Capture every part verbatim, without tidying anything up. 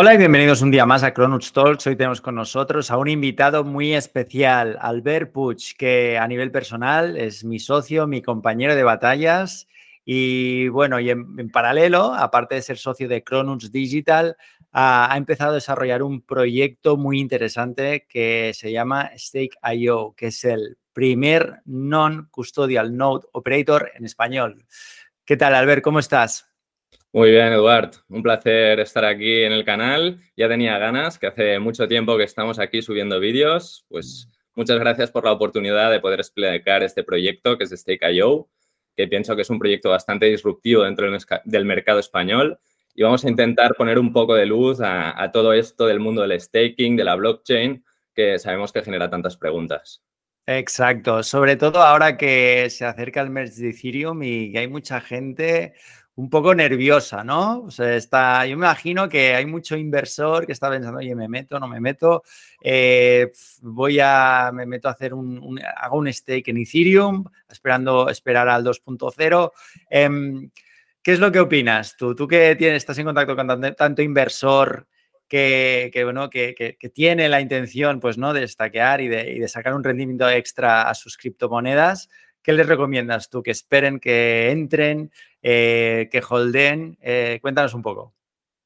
Hola y bienvenidos un día más a Cronuts Talks. Hoy tenemos con nosotros a un invitado muy especial, Albert Puig, que a nivel personal es mi socio, mi compañero de batallas y bueno, y en, en paralelo, aparte de ser socio de Cronuts Digital, ha, ha empezado a desarrollar un proyecto muy interesante que se llama Stake punto i o, que es el primer non-custodial node operator en español. ¿Qué tal, Albert? ¿Cómo estás? Muy bien, Eduardo. Un placer estar aquí en el canal. Ya tenía ganas, que hace mucho tiempo que estamos aquí subiendo vídeos. Pues muchas gracias por la oportunidad de poder explicar este proyecto que es Stake punto i o, que pienso que es un proyecto bastante disruptivo dentro del mercado español. Y vamos a intentar poner un poco de luz a, a todo esto del mundo del staking, de la blockchain, que sabemos que genera tantas preguntas. Exacto. Sobre todo ahora que se acerca el merge de Ethereum y que hay mucha gente un poco nerviosa, ¿no? O sea, está, yo me imagino que hay mucho inversor que está pensando, oye, me meto, no me meto, eh, voy a, me meto a hacer un, un, hago un stake en Ethereum, esperando, esperar al dos punto cero. Eh, ¿Qué es lo que opinas tú? Tú que tienes, estás en contacto con tanto, tanto inversor que, que, bueno, que, que, que tiene la intención, pues, ¿no? De stackear y de, y de sacar un rendimiento extra a sus criptomonedas. ¿Qué les recomiendas tú? ¿Que esperen, que entren, eh, que holden? Eh, cuéntanos un poco.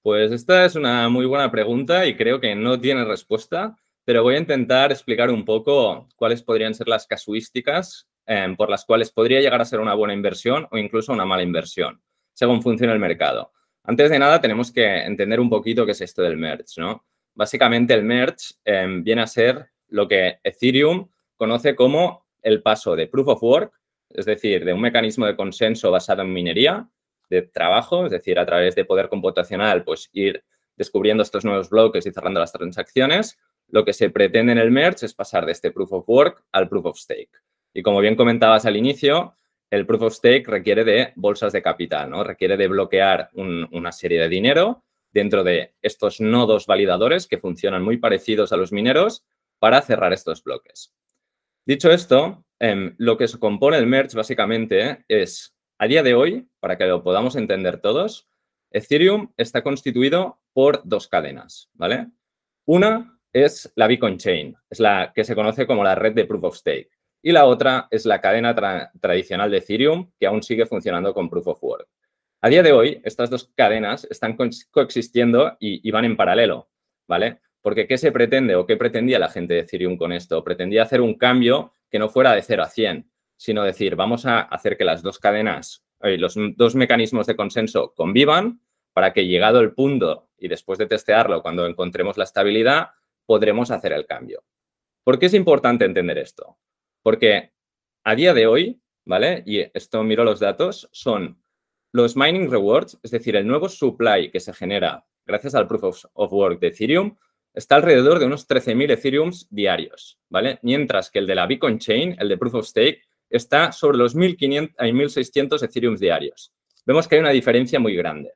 Pues esta es una muy buena pregunta y creo que no tiene respuesta, pero voy a intentar explicar un poco cuáles podrían ser las casuísticas eh, por las cuales podría llegar a ser una buena inversión o incluso una mala inversión, según funciona el mercado. Antes de nada, tenemos que entender un poquito qué es esto del merge, ¿no? Básicamente, el merge eh, viene a ser lo que Ethereum conoce como el paso de Proof of Work, es decir, de un mecanismo de consenso basado en minería, de trabajo, es decir, a través de poder computacional, pues ir descubriendo estos nuevos bloques y cerrando las transacciones. Lo que se pretende en el merge es pasar de este Proof of Work al Proof of Stake. Y como bien comentabas al inicio, el Proof of Stake requiere de bolsas de capital, ¿no? Requiere de bloquear un, una serie de dinero dentro de estos nodos validadores que funcionan muy parecidos a los mineros para cerrar estos bloques. Dicho esto, eh, lo que se compone el merge básicamente es, a día de hoy, para que lo podamos entender todos, Ethereum está constituido por dos cadenas, ¿vale? Una es la Beacon Chain, es la que se conoce como la red de Proof of Stake, y la otra es la cadena tra- tradicional de Ethereum, que aún sigue funcionando con Proof of Work. A día de hoy, estas dos cadenas están co- coexistiendo y, y van en paralelo, ¿vale? Porque ¿qué se pretende o qué pretendía la gente de Ethereum con esto? Pretendía hacer un cambio que no fuera de cero a cien, sino decir, vamos a hacer que las dos cadenas, los dos mecanismos de consenso convivan para que llegado el punto y después de testearlo, cuando encontremos la estabilidad, podremos hacer el cambio. ¿Por qué es importante entender esto? Porque a día de hoy, ¿vale? Y esto miro los datos, son los mining rewards, es decir, el nuevo supply que se genera gracias al Proof of Work de Ethereum, está alrededor de unos trece mil Ethereums diarios, ¿vale? Mientras que el de la Beacon Chain, el de Proof of Stake, está sobre los mil quinientos y mil seiscientos Ethereums diarios. Vemos que hay una diferencia muy grande.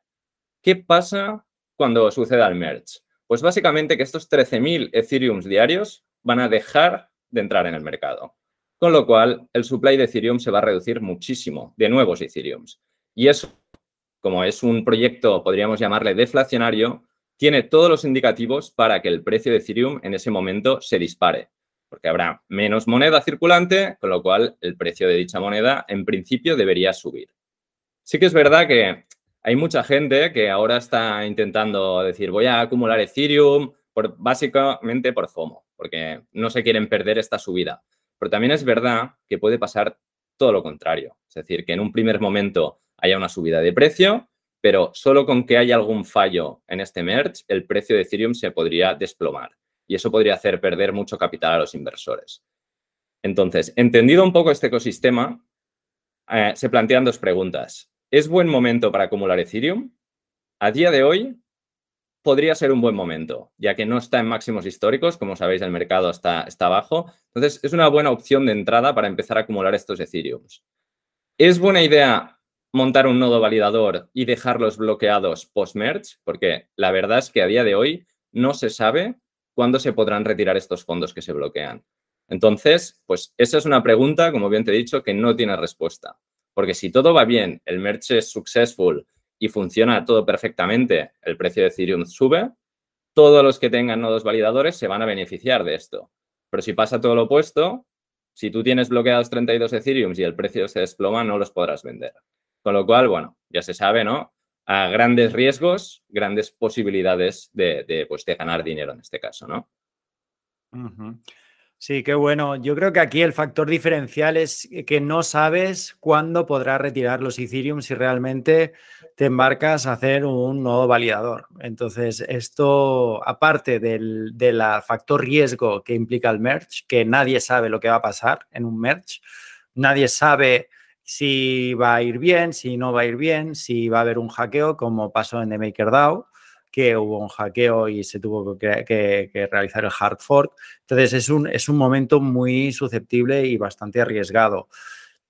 ¿Qué pasa cuando suceda el merge? Pues básicamente que estos trece mil Ethereums diarios van a dejar de entrar en el mercado. Con lo cual, el supply de Ethereum se va a reducir muchísimo de nuevos Ethereums. Y eso, como es un proyecto, podríamos llamarle deflacionario, tiene todos los indicativos para que el precio de Ethereum en ese momento se dispare, porque habrá menos moneda circulante, con lo cual el precio de dicha moneda en principio debería subir. Sí que es verdad que hay mucha gente que ahora está intentando decir voy a acumular Ethereum por, básicamente por FOMO, porque no se quieren perder esta subida. Pero también es verdad que puede pasar todo lo contrario, es decir, que en un primer momento haya una subida de precio, pero solo con que haya algún fallo en este merge, el precio de Ethereum se podría desplomar y eso podría hacer perder mucho capital a los inversores. Entonces, entendido un poco este ecosistema, eh, se plantean dos preguntas. ¿Es buen momento para acumular Ethereum? A día de hoy podría ser un buen momento, ya que no está en máximos históricos, como sabéis el mercado está, está abajo. Entonces, es una buena opción de entrada para empezar a acumular estos Ethereums. ¿Es buena idea montar un nodo validador y dejarlos bloqueados post-merge? Porque la verdad es que a día de hoy no se sabe cuándo se podrán retirar estos fondos que se bloquean. Entonces, pues esa es una pregunta, como bien te he dicho, que no tiene respuesta. Porque si todo va bien, el merge es successful y funciona todo perfectamente, el precio de Ethereum sube, todos los que tengan nodos validadores se van a beneficiar de esto. Pero si pasa todo lo opuesto, si tú tienes bloqueados treinta y dos Ethereums y el precio se desploma, no los podrás vender. Con lo cual, bueno, ya se sabe, ¿no? A grandes riesgos, grandes posibilidades de, de, pues, de ganar dinero en este caso, ¿no? Uh-huh. Sí, qué bueno. Yo creo que aquí el factor diferencial es que no sabes cuándo podrás retirar los Ethereum si realmente te embarcas a hacer un nodo validador. Entonces, esto, aparte del, del factor riesgo que implica el merge, que nadie sabe lo que va a pasar en un merge, nadie sabe si va a ir bien, si no va a ir bien, si va a haber un hackeo, como pasó en The MakerDAO, que hubo un hackeo y se tuvo que, que, que realizar el hard fork. Entonces, es un, es un momento muy susceptible y bastante arriesgado.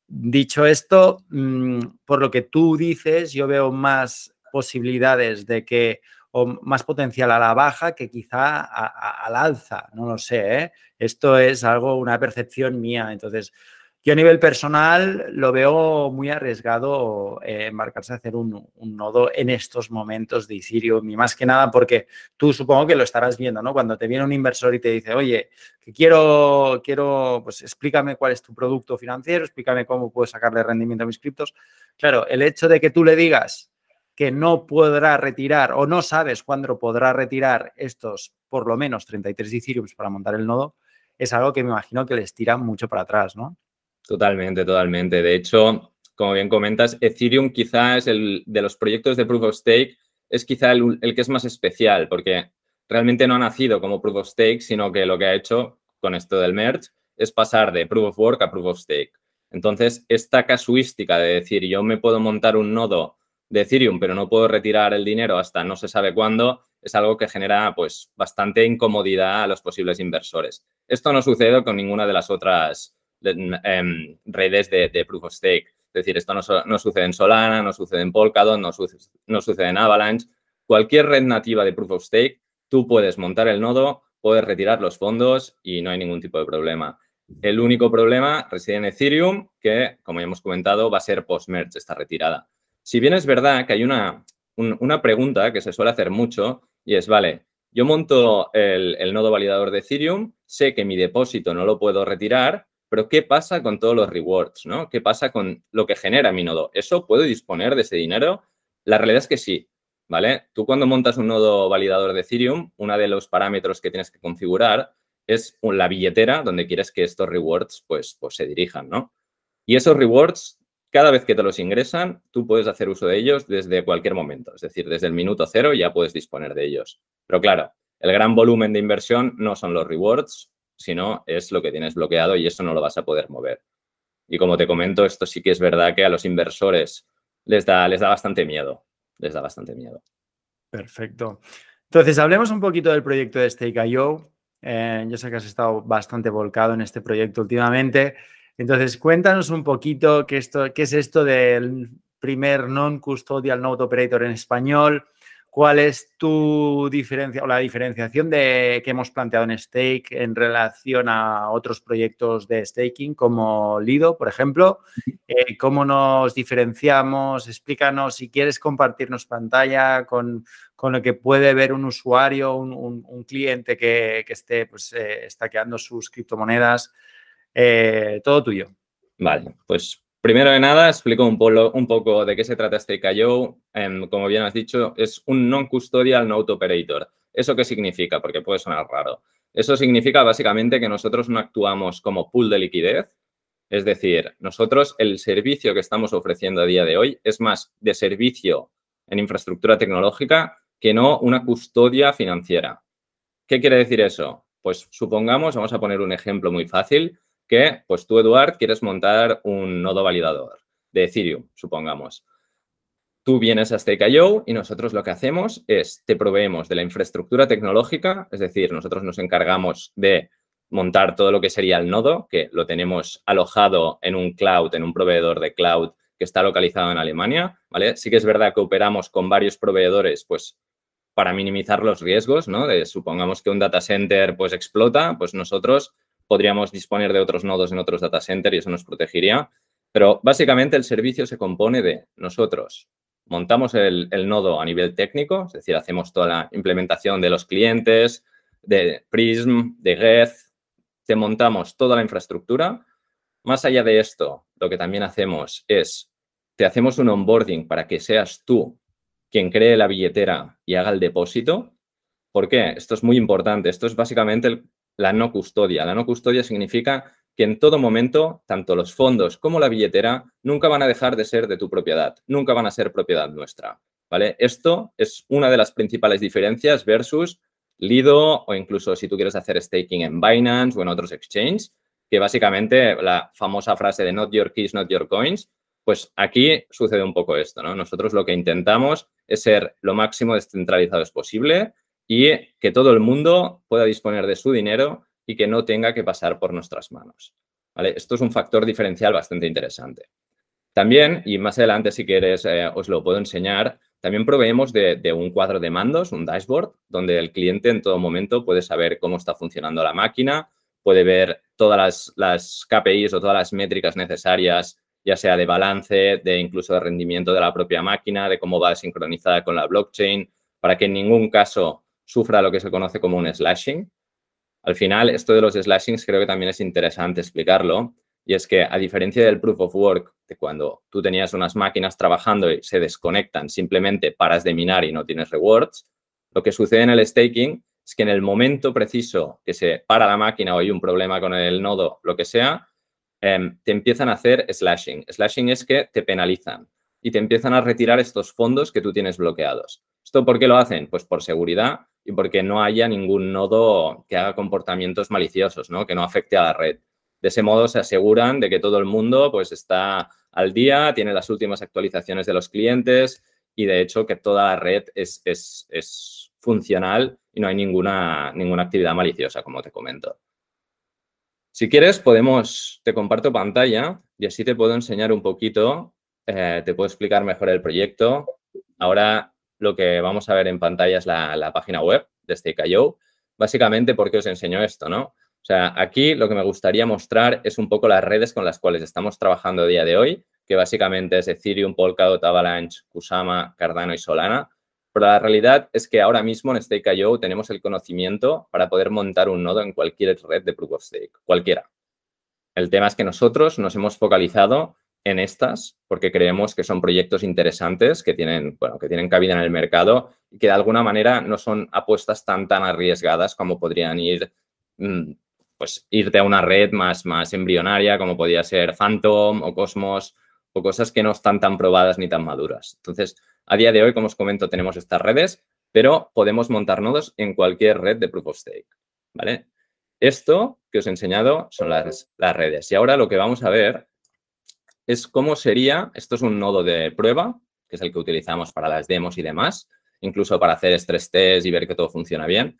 Dicho esto, mmm, por lo que tú dices, yo veo más posibilidades de que, o más potencial a la baja que quizá a, a, al alza, no lo sé, ¿eh? Esto es algo, una percepción mía. Entonces, yo a nivel personal lo veo muy arriesgado eh, embarcarse a hacer un, un nodo en estos momentos de Ethereum, y más que nada porque tú supongo que lo estarás viendo, ¿no? Cuando te viene un inversor y te dice, oye, que quiero, quiero, pues explícame cuál es tu producto financiero, explícame cómo puedo sacarle rendimiento a mis criptos. Claro, el hecho de que tú le digas que no podrá retirar o no sabes cuándo podrá retirar estos por lo menos treinta y tres Ethereum para montar el nodo, es algo que me imagino que les tira mucho para atrás, ¿no? Totalmente, totalmente. De hecho, como bien comentas, Ethereum quizá es el de los proyectos de Proof of Stake, es quizá el, el que es más especial, porque realmente no ha nacido como Proof of Stake, sino que lo que ha hecho con esto del merge es pasar de Proof of Work a Proof of Stake. Entonces, esta casuística de decir, yo me puedo montar un nodo de Ethereum, pero no puedo retirar el dinero hasta no se sabe cuándo, es algo que genera, pues, bastante incomodidad a los posibles inversores. Esto no sucede con ninguna de las otras De, em, redes de, de Proof of Stake. Es decir, esto no, no sucede en Solana, no sucede en Polkadot, no, su, no sucede en Avalanche. Cualquier red nativa de Proof of Stake, tú puedes montar el nodo, puedes retirar los fondos y no hay ningún tipo de problema. El único problema reside en Ethereum, que, como ya hemos comentado, va a ser post-merge esta retirada. Si bien es verdad que hay una, un, una pregunta que se suele hacer mucho y es, vale, yo monto el, el nodo validador de Ethereum, sé que mi depósito no lo puedo retirar, pero ¿qué pasa con todos los rewards, ¿no? ¿Qué pasa con lo que genera mi nodo? ¿Eso puedo disponer de ese dinero? La realidad es que sí, ¿vale? Tú cuando montas un nodo validador de Ethereum, uno de los parámetros que tienes que configurar es la billetera donde quieres que estos rewards pues, pues se dirijan, ¿no? Y esos rewards, cada vez que te los ingresan, tú puedes hacer uso de ellos desde cualquier momento. Es decir, desde el minuto cero ya puedes disponer de ellos. Pero claro, el gran volumen de inversión no son los rewards, si no, es lo que tienes bloqueado y eso no lo vas a poder mover. Y como te comento, esto sí que es verdad que a los inversores les da, les da bastante miedo. Les da bastante miedo. Perfecto. Entonces, hablemos un poquito del proyecto de Stake punto i o. Eh, yo sé que has estado bastante volcado en este proyecto últimamente. Entonces, cuéntanos un poquito qué, esto, qué es esto del primer non-custodial node operator en español. ¿Cuál es tu diferencia o la diferenciación de, que hemos planteado en Stake en relación a otros proyectos de staking como Lido, por ejemplo? Eh, ¿Cómo nos diferenciamos? Explícanos, si quieres compartirnos pantalla con, con lo que puede ver un usuario, un, un, un cliente que, que esté pues, eh, stackeando sus criptomonedas, eh, todo tuyo. Vale, pues... Primero de nada, explico un, polo, un poco de qué se trata Stake punto i o. Eh, como bien has dicho, es un non-custodial node operator. ¿Eso qué significa? Porque puede sonar raro. Eso significa básicamente que nosotros no actuamos como pool de liquidez. Es decir, nosotros el servicio que estamos ofreciendo a día de hoy es más de servicio en infraestructura tecnológica que no una custodia financiera. ¿Qué quiere decir eso? Pues supongamos, vamos a poner un ejemplo muy fácil, que pues tú, Eduardo, quieres montar un nodo validador de Ethereum, supongamos. Tú vienes a Stake punto i o y nosotros lo que hacemos es te proveemos de la infraestructura tecnológica, es decir, nosotros nos encargamos de montar todo lo que sería el nodo, que lo tenemos alojado en un cloud, en un proveedor de cloud que está localizado en Alemania, ¿vale? Sí que es verdad que operamos con varios proveedores, pues, para minimizar los riesgos, ¿no? De, supongamos que un data center, pues, explota, pues nosotros podríamos disponer de otros nodos en otros data centers y eso nos protegería. Pero básicamente el servicio se compone de nosotros montamos el, el nodo a nivel técnico, es decir, hacemos toda la implementación de los clientes, de Prism, de Geth, te montamos toda la infraestructura. Más allá de esto, lo que también hacemos es, te hacemos un onboarding para que seas tú quien cree la billetera y haga el depósito. ¿Por qué? Esto es muy importante. Esto es básicamente el, la no custodia. La no custodia significa que en todo momento, tanto los fondos como la billetera nunca van a dejar de ser de tu propiedad, nunca van a ser propiedad nuestra, ¿vale? Esto es una de las principales diferencias versus Lido o incluso si tú quieres hacer staking en Binance o en otros exchanges, que básicamente la famosa frase de not your keys, not your coins, pues aquí sucede un poco esto, ¿no? Nosotros lo que intentamos es ser lo máximo descentralizados posible y que todo el mundo pueda disponer de su dinero y que no tenga que pasar por nuestras manos, ¿vale? Esto es un factor diferencial bastante interesante. También, y más adelante si quieres eh, os lo puedo enseñar, también proveemos de, de un cuadro de mandos, un dashboard, donde el cliente en todo momento puede saber cómo está funcionando la máquina, puede ver todas las, las K P Is o todas las métricas necesarias, ya sea de balance, de incluso de rendimiento de la propia máquina, de cómo va sincronizada con la blockchain, para que en ningún caso sufra lo que se conoce como un slashing. Al final, esto de los slashings creo que también es interesante explicarlo. Y es que, a diferencia del Proof of Work, de cuando tú tenías unas máquinas trabajando y se desconectan, simplemente paras de minar y no tienes rewards, lo que sucede en el staking es que en el momento preciso que se para la máquina o hay un problema con el nodo, lo que sea, eh, te empiezan a hacer slashing. Slashing es que te penalizan y te empiezan a retirar estos fondos que tú tienes bloqueados. ¿Esto por qué lo hacen? Pues por seguridad y porque no haya ningún nodo que haga comportamientos maliciosos, ¿no? Que no afecte a la red. De ese modo se aseguran de que todo el mundo pues está al día, tiene las últimas actualizaciones de los clientes y de hecho que toda la red es, es, es funcional y no hay ninguna, ninguna actividad maliciosa, como te comento. Si quieres podemos, te comparto pantalla y así te puedo enseñar un poquito, eh, te puedo explicar mejor el proyecto. Ahora lo que vamos a ver en pantalla es la, la página web de Stake punto i o. Básicamente, ¿por qué os enseño esto, no? O sea, aquí lo que me gustaría mostrar es un poco las redes con las cuales estamos trabajando a día de hoy, que básicamente es Ethereum, Polkadot, Avalanche, Kusama, Cardano y Solana. Pero la realidad es que ahora mismo en Stake punto i o tenemos el conocimiento para poder montar un nodo en cualquier red de Proof of Stake, cualquiera. El tema es que nosotros nos hemos focalizado en estas porque creemos que son proyectos interesantes que tienen, bueno, que tienen cabida en el mercado y que de alguna manera no son apuestas tan, tan arriesgadas como podrían ir... Mmm, pues irte a una red más, más embrionaria, como podía ser Fantom o Cosmos, o cosas que no están tan probadas ni tan maduras. Entonces, a día de hoy, como os comento, tenemos estas redes, pero podemos montar nodos en cualquier red de Proof of Stake, ¿vale? Esto que os he enseñado son las, las redes. Y ahora lo que vamos a ver es cómo sería, esto es un nodo de prueba, que es el que utilizamos para las demos y demás, incluso para hacer stress test y ver que todo funciona bien.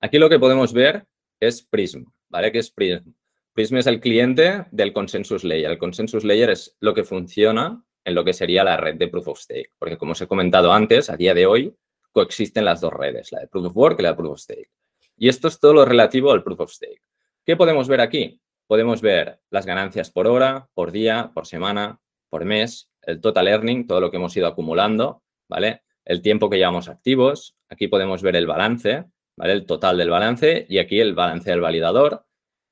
Aquí lo que podemos ver es Prism, ¿vale? ¿Qué es Prism? Prism es el cliente del Consensus Layer. El Consensus Layer es lo que funciona en lo que sería la red de Proof of Stake. Porque, como os he comentado antes, a día de hoy coexisten las dos redes, la de Proof of Work y la de Proof of Stake. Y esto es todo lo relativo al Proof of Stake. ¿Qué podemos ver aquí? Podemos ver las ganancias por hora, por día, por semana, por mes, el total earning, todo lo que hemos ido acumulando, ¿vale? El tiempo que llevamos activos. Aquí podemos ver el balance, ¿vale? El total del balance y aquí el balance del validador.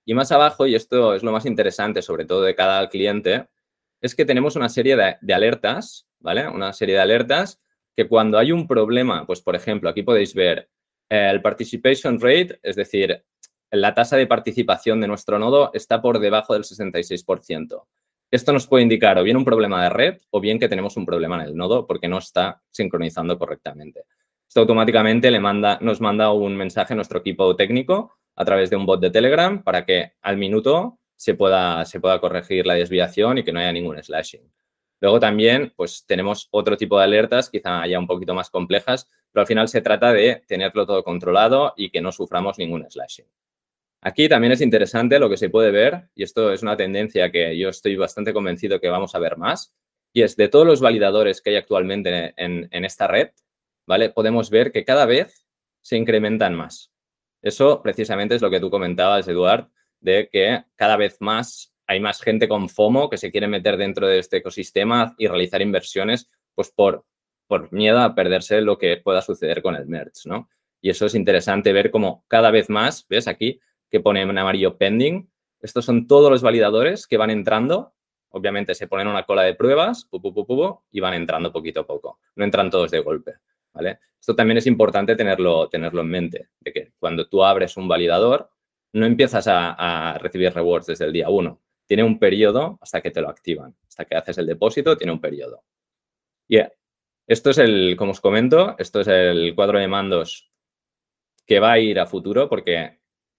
Y más abajo, y esto es lo más interesante, sobre todo de cada cliente, es que tenemos una serie de, de alertas, ¿vale? Una serie de alertas que cuando hay un problema, pues por ejemplo, aquí podéis ver eh, el participation rate, es decir, la tasa de participación de nuestro nodo está por debajo del sesenta y seis por ciento. Esto nos puede indicar o bien un problema de red o bien que tenemos un problema en el nodo porque no está sincronizando correctamente. Esto automáticamente le manda, nos manda un mensaje a nuestro equipo técnico a través de un bot de Telegram para que al minuto se pueda, se pueda corregir la desviación y que no haya ningún slashing. Luego también pues tenemos otro tipo de alertas, quizá ya un poquito más complejas, pero al final se trata de tenerlo todo controlado y que no suframos ningún slashing. Aquí también es interesante lo que se puede ver, y esto es una tendencia que yo estoy bastante convencido que vamos a ver más, y es de todos los validadores que hay actualmente en, en esta red, ¿vale? Podemos ver que cada vez se incrementan más. Eso precisamente es lo que tú comentabas, Eduardo, de que cada vez más hay más gente con FOMO que se quiere meter dentro de este ecosistema y realizar inversiones pues por por miedo a perderse lo que pueda suceder con el merge, ¿no? Y eso es interesante ver cómo cada vez más, ¿ves aquí? Que pone en amarillo pending. Estos son todos los validadores que van entrando. Obviamente se ponen una cola de pruebas pu, pu, pu, pu, y van entrando poquito a poco. No entran todos de golpe, ¿vale? Esto también es importante tenerlo, tenerlo en mente, de que cuando tú abres un validador no empiezas a, a recibir rewards desde el día uno. Tiene un periodo hasta que te lo activan. Hasta que haces el depósito tiene un periodo. Y yeah. Esto es el, como os comento, esto es el cuadro de mandos que va a ir a futuro porque,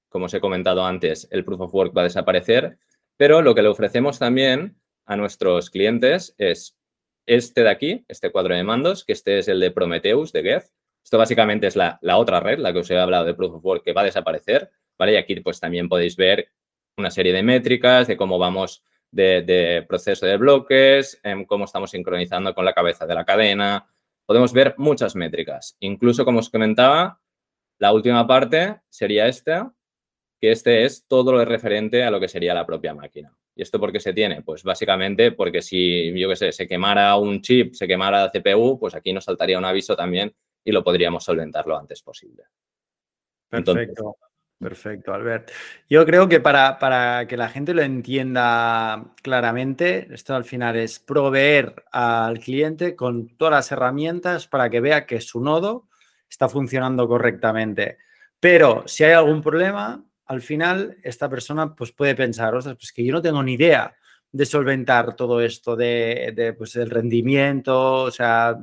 como os he comentado antes, el Proof of Work va a desaparecer. Pero lo que le ofrecemos también a nuestros clientes es este de aquí, este cuadro de mandos, que este es el de Prometheus, de Geth. Esto básicamente es la, la otra red, la que os he hablado de Proof of Work, que va a desaparecer, ¿vale? Y aquí pues también podéis ver una serie de métricas de cómo vamos de, de proceso de bloques, eh, cómo estamos sincronizando con la cabeza de la cadena. Podemos ver muchas métricas. Incluso, como os comentaba, la última parte sería esta, que este es todo lo referente a lo que sería la propia máquina. ¿Y esto por qué se tiene? Pues básicamente porque si, yo qué sé, se quemara un chip, se quemara la C P U, pues aquí nos saltaría un aviso también y lo podríamos solventar lo antes posible. Perfecto. Entonces, perfecto, Albert. Yo creo que para, para que la gente lo entienda claramente, esto al final es proveer al cliente con todas las herramientas para que vea que su nodo está funcionando correctamente. Pero si hay algún problema, al final esta persona pues, puede pensar, ostras, pues que yo no tengo ni idea de solventar todo esto de, de pues, el rendimiento, o sea,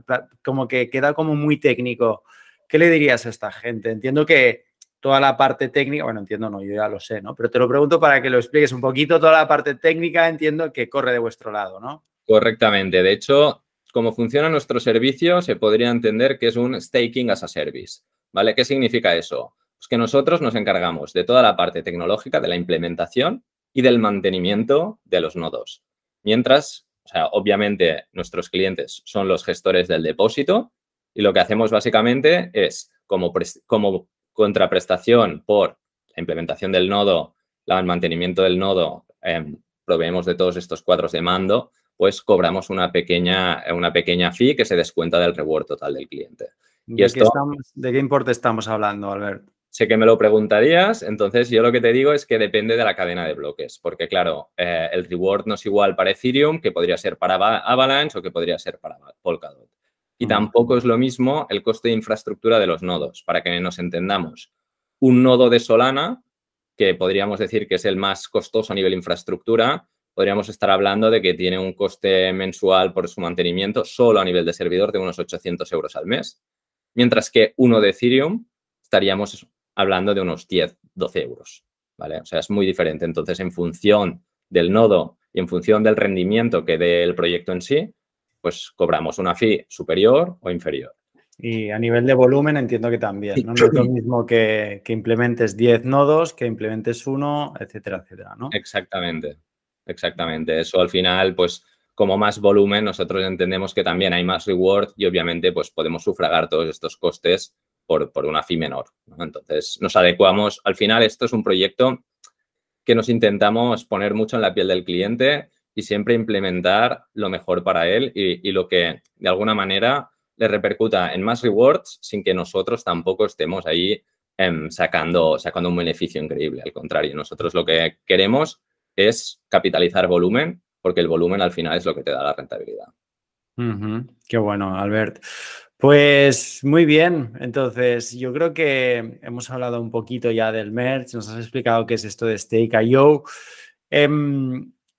como que queda como muy técnico. ¿Qué le dirías a esta gente? Entiendo que toda la parte técnica, bueno, entiendo, no, yo ya lo sé, ¿no? Pero te lo pregunto para que lo expliques un poquito. Toda la parte técnica, entiendo que corre de vuestro lado, ¿no? Correctamente. De hecho, como funciona nuestro servicio, se podría entender que es un staking as a service, ¿vale? ¿Qué significa eso? Pues que nosotros nos encargamos de toda la parte tecnológica, de la implementación y del mantenimiento de los nodos. Mientras, o sea, obviamente, nuestros clientes son los gestores del depósito y lo que hacemos básicamente es, como como contraprestación por la implementación del nodo, el mantenimiento del nodo, eh, proveemos de todos estos cuadros de mando, pues cobramos una pequeña, una pequeña fee que se descuenta del reward total del cliente. Y ¿De, esto, qué estamos, ¿De qué importe estamos hablando, Albert? Sé que me lo preguntarías, entonces yo lo que te digo es que depende de la cadena de bloques, porque claro, eh, el reward no es igual para Ethereum, que podría ser para Avalanche o que podría ser para Polkadot. Y tampoco es lo mismo el coste de infraestructura de los nodos, para que nos entendamos. Un nodo de Solana, que podríamos decir que es el más costoso a nivel infraestructura, podríamos estar hablando de que tiene un coste mensual por su mantenimiento solo a nivel de servidor de unos ochocientos euros al mes, mientras que uno de Ethereum estaríamos hablando de unos diez, doce euros, ¿vale? O sea, es muy diferente. Entonces, en función del nodo y en función del rendimiento que dé el proyecto en sí, pues cobramos una fee superior o inferior. Y a nivel de volumen entiendo que también, ¿no? No es lo mismo que, que implementes diez nodos, que implementes uno, etcétera, etcétera, ¿no? Exactamente, exactamente. Eso al final, pues como más volumen nosotros entendemos que también hay más reward y obviamente pues podemos sufragar todos estos costes por, por una fee menor, ¿no? Entonces nos adecuamos. Al final esto es un proyecto que nos intentamos poner mucho en la piel del cliente y siempre implementar lo mejor para él y, y lo que, de alguna manera, le repercuta en más rewards sin que nosotros tampoco estemos ahí eh, sacando, sacando un beneficio increíble. Al contrario, nosotros lo que queremos es capitalizar volumen porque el volumen, al final, es lo que te da la rentabilidad. Uh-huh. Qué bueno, Albert. Pues muy bien. Entonces, yo creo que hemos hablado un poquito ya del merge. Nos has explicado qué es esto de Stake punto i o. Eh,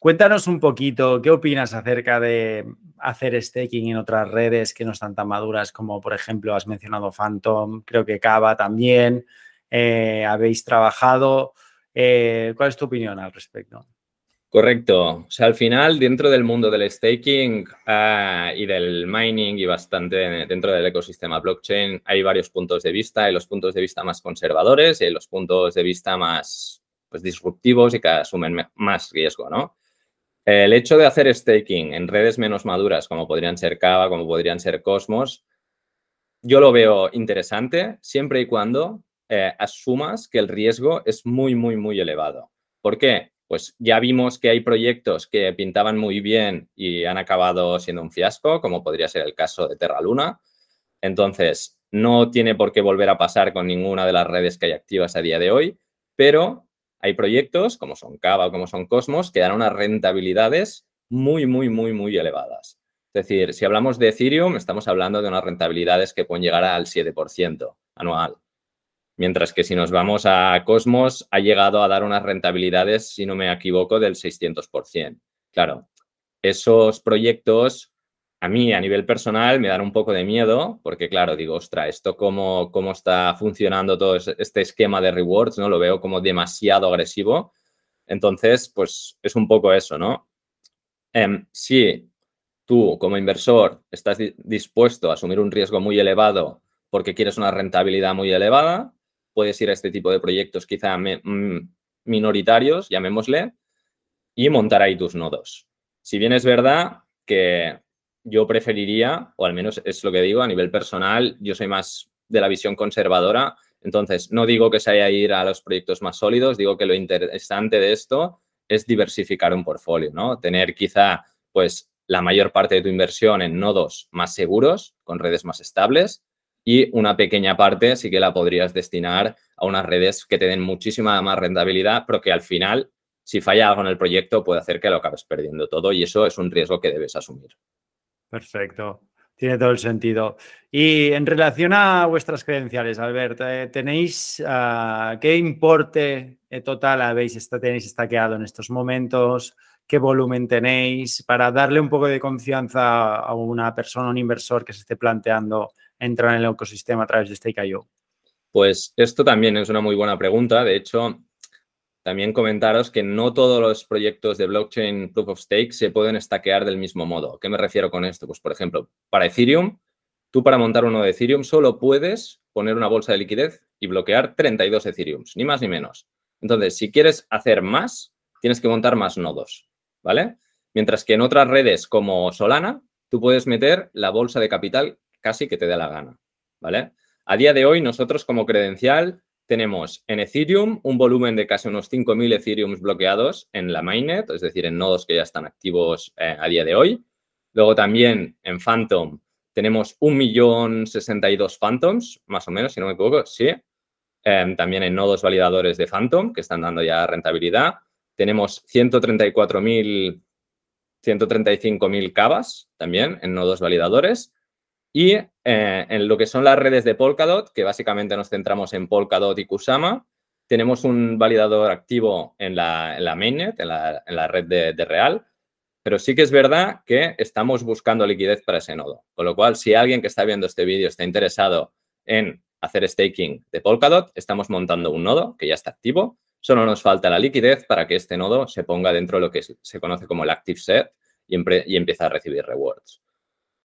Cuéntanos un poquito, ¿qué opinas acerca de hacer staking en otras redes que no están tan maduras como, por ejemplo, has mencionado Fantom, creo que Kava también, eh, habéis trabajado? Eh, ¿Cuál es tu opinión al respecto? Correcto. O sea, al final, dentro del mundo del staking uh, y del mining y bastante dentro del ecosistema blockchain, hay varios puntos de vista. Hay los puntos de vista más conservadores y hay los puntos de vista más pues, disruptivos y que asumen más riesgo, ¿no? El hecho de hacer staking en redes menos maduras, como podrían ser Kava, como podrían ser Cosmos, yo lo veo interesante siempre y cuando eh, asumas que el riesgo es muy, muy, muy elevado. ¿Por qué? pues ya vimos que hay proyectos que pintaban muy bien y han acabado siendo un fiasco, como podría ser el caso de Terra Luna. Entonces, no tiene por qué volver a pasar con ninguna de las redes que hay activas a día de hoy, pero hay proyectos, como son Kava o como son Cosmos, que dan unas rentabilidades muy, muy, muy, muy elevadas. Es decir, si hablamos de Ethereum, estamos hablando de unas rentabilidades que pueden llegar al siete por ciento anual. Mientras que si nos vamos a Cosmos, ha llegado a dar unas rentabilidades, si no me equivoco, del seiscientos por ciento. Claro, esos proyectos a mí a nivel personal me dan un poco de miedo porque, claro, digo, ostra, esto cómo, cómo está funcionando todo este esquema de rewards, ¿no? Lo veo como demasiado agresivo. Entonces, pues es un poco eso, ¿no? Eh, si tú como inversor estás dispuesto a asumir un riesgo muy elevado porque quieres una rentabilidad muy elevada, puedes ir a este tipo de proyectos quizá minoritarios, llamémosle, y montar ahí tus nodos. Si bien es verdad que yo preferiría, o al menos es lo que digo a nivel personal, yo soy más de la visión conservadora, entonces no digo que se haya que ir a los proyectos más sólidos, digo que lo interesante de esto es diversificar un portfolio, ¿no? Tener quizá pues la mayor parte de tu inversión en nodos más seguros, con redes más estables, y una pequeña parte sí que la podrías destinar a unas redes que te den muchísima más rentabilidad, pero que al final, si falla algo en el proyecto, puede hacer que lo acabes perdiendo todo y eso es un riesgo que debes asumir. Perfecto. Tiene todo el sentido. Y en relación a vuestras credenciales, Albert, ¿tenéis uh, qué importe total habéis está, tenéis estaqueado en estos momentos? ¿Qué volumen tenéis? Para darle un poco de confianza a una persona, un inversor que se esté planteando entrar en el ecosistema a través de Stake punto i o. Pues esto también es una muy buena pregunta. De hecho, también comentaros que no todos los proyectos de blockchain Proof of Stake se pueden estaquear del mismo modo. ¿Qué me refiero con esto? Pues, por ejemplo, para Ethereum, tú para montar uno de Ethereum solo puedes poner una bolsa de liquidez y bloquear treinta y dos Ethereums, ni más ni menos. Entonces, si quieres hacer más, tienes que montar más nodos, ¿vale? Mientras que en otras redes como Solana, tú puedes meter la bolsa de capital casi que te dé la gana, ¿vale? A día de hoy, nosotros como credencial tenemos en Ethereum un volumen de casi unos cinco mil Ethereums bloqueados en la mainnet, es decir, en nodos que ya están activos eh, a día de hoy. Luego también en Fantom tenemos un millón sesenta y dos Fantoms, más o menos, si no me equivoco, sí. Eh, también en nodos validadores de Fantom, que están dando ya rentabilidad. Tenemos ciento treinta y cuatro mil, ciento treinta y cinco mil Kavas también en nodos validadores. Y eh, en lo que son las redes de Polkadot, que básicamente nos centramos en Polkadot y Kusama, tenemos un validador activo en la, en la mainnet, en la, en la red de, de Real, pero sí que es verdad que estamos buscando liquidez para ese nodo. Con lo cual, si alguien que está viendo este vídeo está interesado en hacer staking de Polkadot, estamos montando un nodo que ya está activo. Solo nos falta la liquidez para que este nodo se ponga dentro de lo que se conoce como el active set y, y empieza a recibir rewards.